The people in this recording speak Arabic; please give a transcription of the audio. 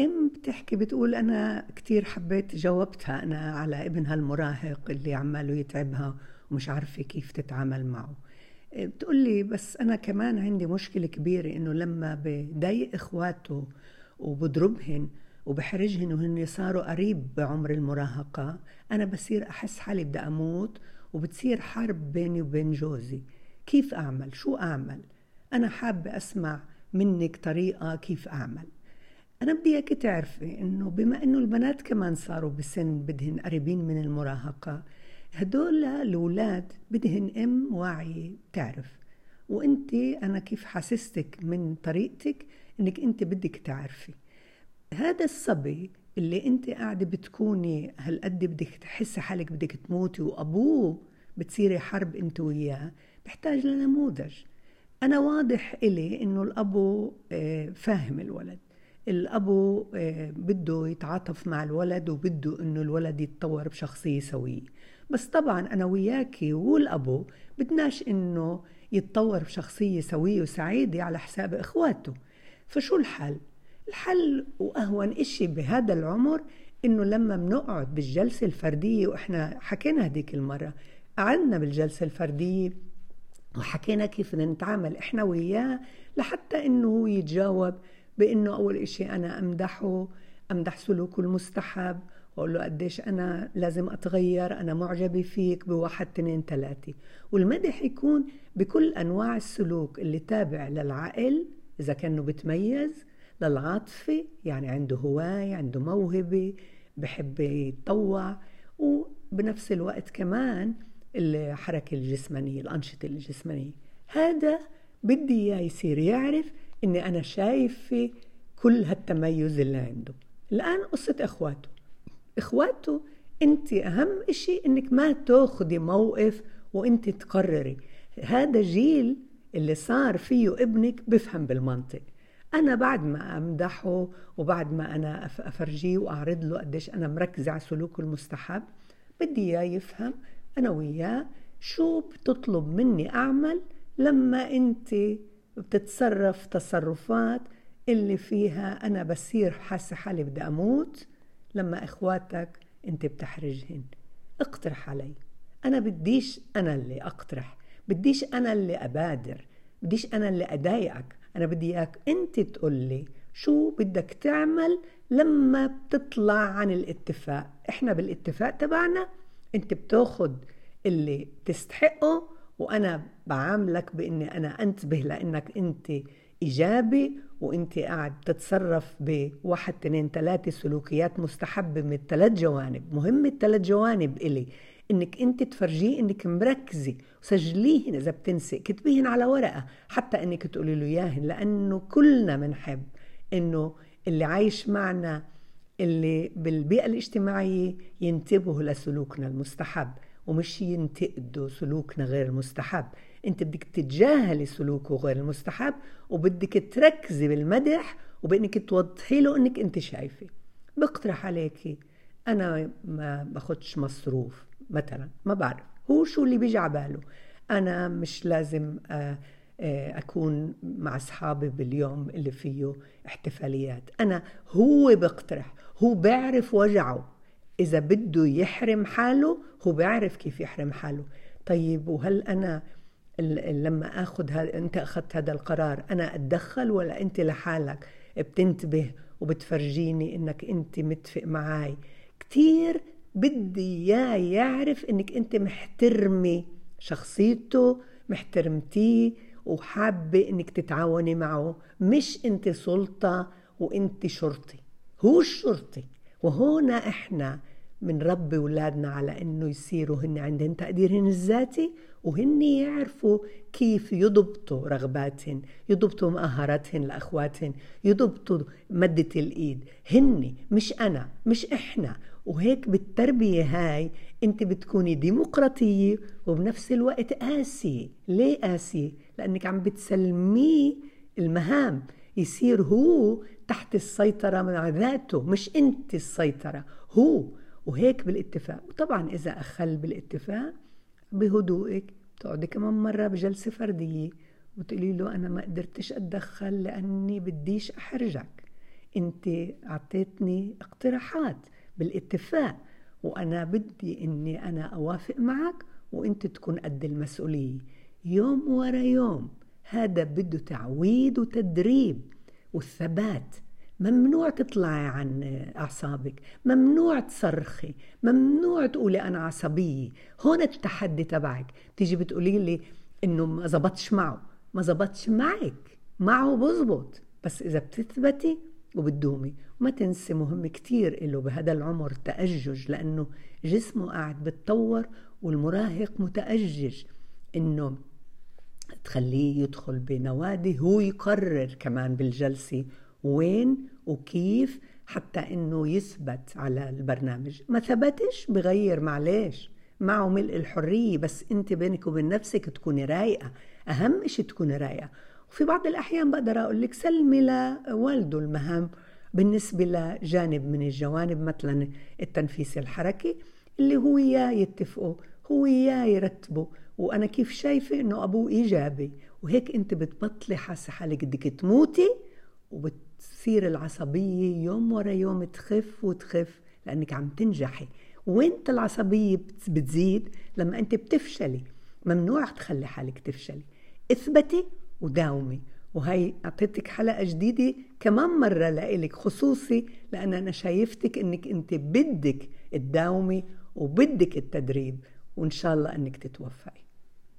ام بتحكي بتقول انا كتير حبيت، جاوبتها انا على ابنها المراهق اللي عماله يتعبها ومش عارفه كيف تتعامل معه. بتقول لي بس انا كمان عندي مشكله كبيره انه لما بضايق اخواته وبضربهن وبحرجهن وهن صاروا قريب بعمر المراهقه، انا بصير احس حالي بدي اموت وبتصير حرب بيني وبين جوزي. كيف اعمل؟ شو اعمل؟ انا حابه اسمع منك طريقه كيف اعمل. أنا بدي إياكي تعرفي إنه بما إنه البنات كمان صاروا بسن بدهن قريبين من المراهقة، هدول الأولاد بدهن أم واعية بتعرف، وإنتي أنا كيف حسستك من طريقتك إنك إنتي بدك تعرفي. هذا الصبي اللي إنتي قاعدة بتكوني هالقد بدك تحسي حالك بدك تموتي وأبوه بتصيري حرب إنت وياه، بحتاج لنموذج. أنا واضح إلي إنه الأبو فاهم الولد، الأبو بده يتعاطف مع الولد وبده إنه الولد يتطور بشخصية سوية، بس طبعاً أنا وياكي والأبو بدناش إنه يتطور بشخصية سوية وسعيدة على حساب إخواته. فشو الحل؟ الحل وأهون إشي بهذا العمر إنه لما بنقعد بالجلسة الفردية، وإحنا حكينا هديك المرة، قعدنا بالجلسة الفردية وحكينا كيف نتعامل إحنا وياه لحتى إنه هو يتجاوب، بإنه أول إشي أنا أمدح سلوكه المستحب وأقول له قديش أنا لازم أتغير، أنا معجبة فيك بواحد 2 3. والمدح يكون بكل أنواع السلوك اللي تابع للعقل إذا كانه بتميز، للعاطفة يعني عنده هواية، عنده موهبة، بحب يتطوع، وبنفس الوقت كمان الحركة الجسمانية، الأنشطة الجسمانية. هذا بدي إياه يصير يعرف إني أنا شايفة كل هالتميز اللي عنده. الآن قصة إخواته أنتي أهم إشي إنك ما تاخدي موقف وأنتي تقرري. هذا جيل اللي صار فيه ابنك بفهم بالمنطق. أنا بعد ما أمدحه وبعد ما أنا أفرجيه وأعرض له قديش أنا مركزة على سلوكه المستحب، بدي إياه يفهم أنا وياه شو بتطلب مني أعمل لما أنتي بتتصرف تصرفات اللي فيها أنا بصير حاسة حالي بدي أموت لما إخواتك أنت بتحرجهن. اقترح علي. أنا بديش أنا اللي أقترح، بديش أنا اللي أبادر، بديش أنا اللي أضايقك. أنا بدي إياك أنت تقولي شو بدك تعمل لما بتطلع عن الاتفاق. إحنا بالاتفاق تبعنا أنت بتاخد اللي تستحقه، وأنا بعاملك بإني أنا أنتبه لأنك أنت إيجابي وأنت قاعد تتصرف بواحد 2 3 سلوكيات مستحبة من 3 جوانب. مهم 3 جوانب إلي إنك أنت تفرجيه إنك مركزي، وسجليهن إذا بتنسي كتبيهن على ورقة حتى إنك تقولي له ياهن، لأنه كلنا منحب إنه اللي عايش معنا اللي بالبيئة الاجتماعية ينتبهوا لسلوكنا المستحب ومش ينتقدوا سلوكنا غير المستحب. انت بدك تتجاهلي سلوكه غير المستحب، وبدك تركزي بالمدح وبانك توضحي له انك انت شايفه. بقترح عليكي انا ما باخدش مصروف مثلا، ما بعرف هو شو اللي بيجي عباله، انا مش لازم اكون مع اصحابي باليوم اللي فيه احتفاليات. انا هو بقترح، هو بيعرف وجعه، إذا بده يحرم حاله هو بيعرف كيف يحرم حاله. طيب وهل أنا لما أخذ أنت أخذت هذا القرار أنا أتدخل، ولا أنت لحالك بتنتبه وبتفرجيني إنك أنت متفق معاي؟ كتير بدي إياه يعرف إنك أنت محترمي شخصيته، محترمتيه، وحابة إنك تتعاوني معه، مش أنت سلطة وأنت شرطي، هو الشرطي. وهنا إحنا بنربي أولادنا على إنه يصيروا هن عندهن تقديرهن الذاتي، وهن يعرفوا كيف يضبطوا رغباتهن، يضبطوا مؤهراتهن لأخواتهن، يضبطوا مدة الإيد، هن مش أنا مش إحنا. وهيك بالتربية هاي أنت بتكوني ديمقراطية وبنفس الوقت قاسية. ليه قاسية؟ لأنك عم بتسلميه المهام، يصير هو تحت السيطرة مع ذاته، مش أنت السيطرة هو. وهيك بالاتفاق. وطبعا إذا أخل بالاتفاق بهدوئك بتقعدي كمان مرة بجلسة فردية وتقولي له أنا ما قدرتش أتدخل لأني بديش أحرجك. انت اعطيتني اقتراحات بالاتفاق، وانا بدي اني انا اوافق معك وانت تكون قد المسؤولية يوم ورا يوم. هذا بده تعويد وتدريب والثبات. ممنوع تطلعي عن أعصابك، ممنوع تصرخي، ممنوع تقولي أنا عصبية. هون التحدي تبعك. تيجي بتقولي لي إنه ما زبطش معه، ما زبطش معك، معه بزبط، بس إذا بتثبتي وبتدومي. وما تنسي مهم كتير إله بهذا العمر تأجج، لأنه جسمه قاعد بتطور والمراهق متأجج، إنه تخليه يدخل بنوادي هو يقرر كمان بالجلسة وين وكيف، حتى انه يثبت على البرنامج. ما ثبتش بغير، معلش، معه ملء الحرية، بس انت بينك وبين نفسك تكوني رايقة. اهم اشي تكوني رايقة. وفي بعض الاحيان بقدر اقول لك سلمي لوالده المهام بالنسبة لجانب من الجوانب، مثلا التنفيس الحركي اللي هو يا يتفقه هو يا يرتبه. وانا كيف شايفة انه ابوه ايجابي، وهيك انت بتبطلي حاسة حالك بدك تموتي، وبتصير العصبية يوم ورا يوم تخف وتخف، لأنك عم تنجحي. وانت العصبية بتزيد لما انت بتفشلي. ممنوع تخلي حالك تفشلي، اثبتي وداومي. وهي أعطيتك حلقة جديدة كمان مرة لإلك خصوصي، لأن أنا شايفتك انك انت بدك تداومي وبدك التدريب، وان شاء الله انك تتوفقي.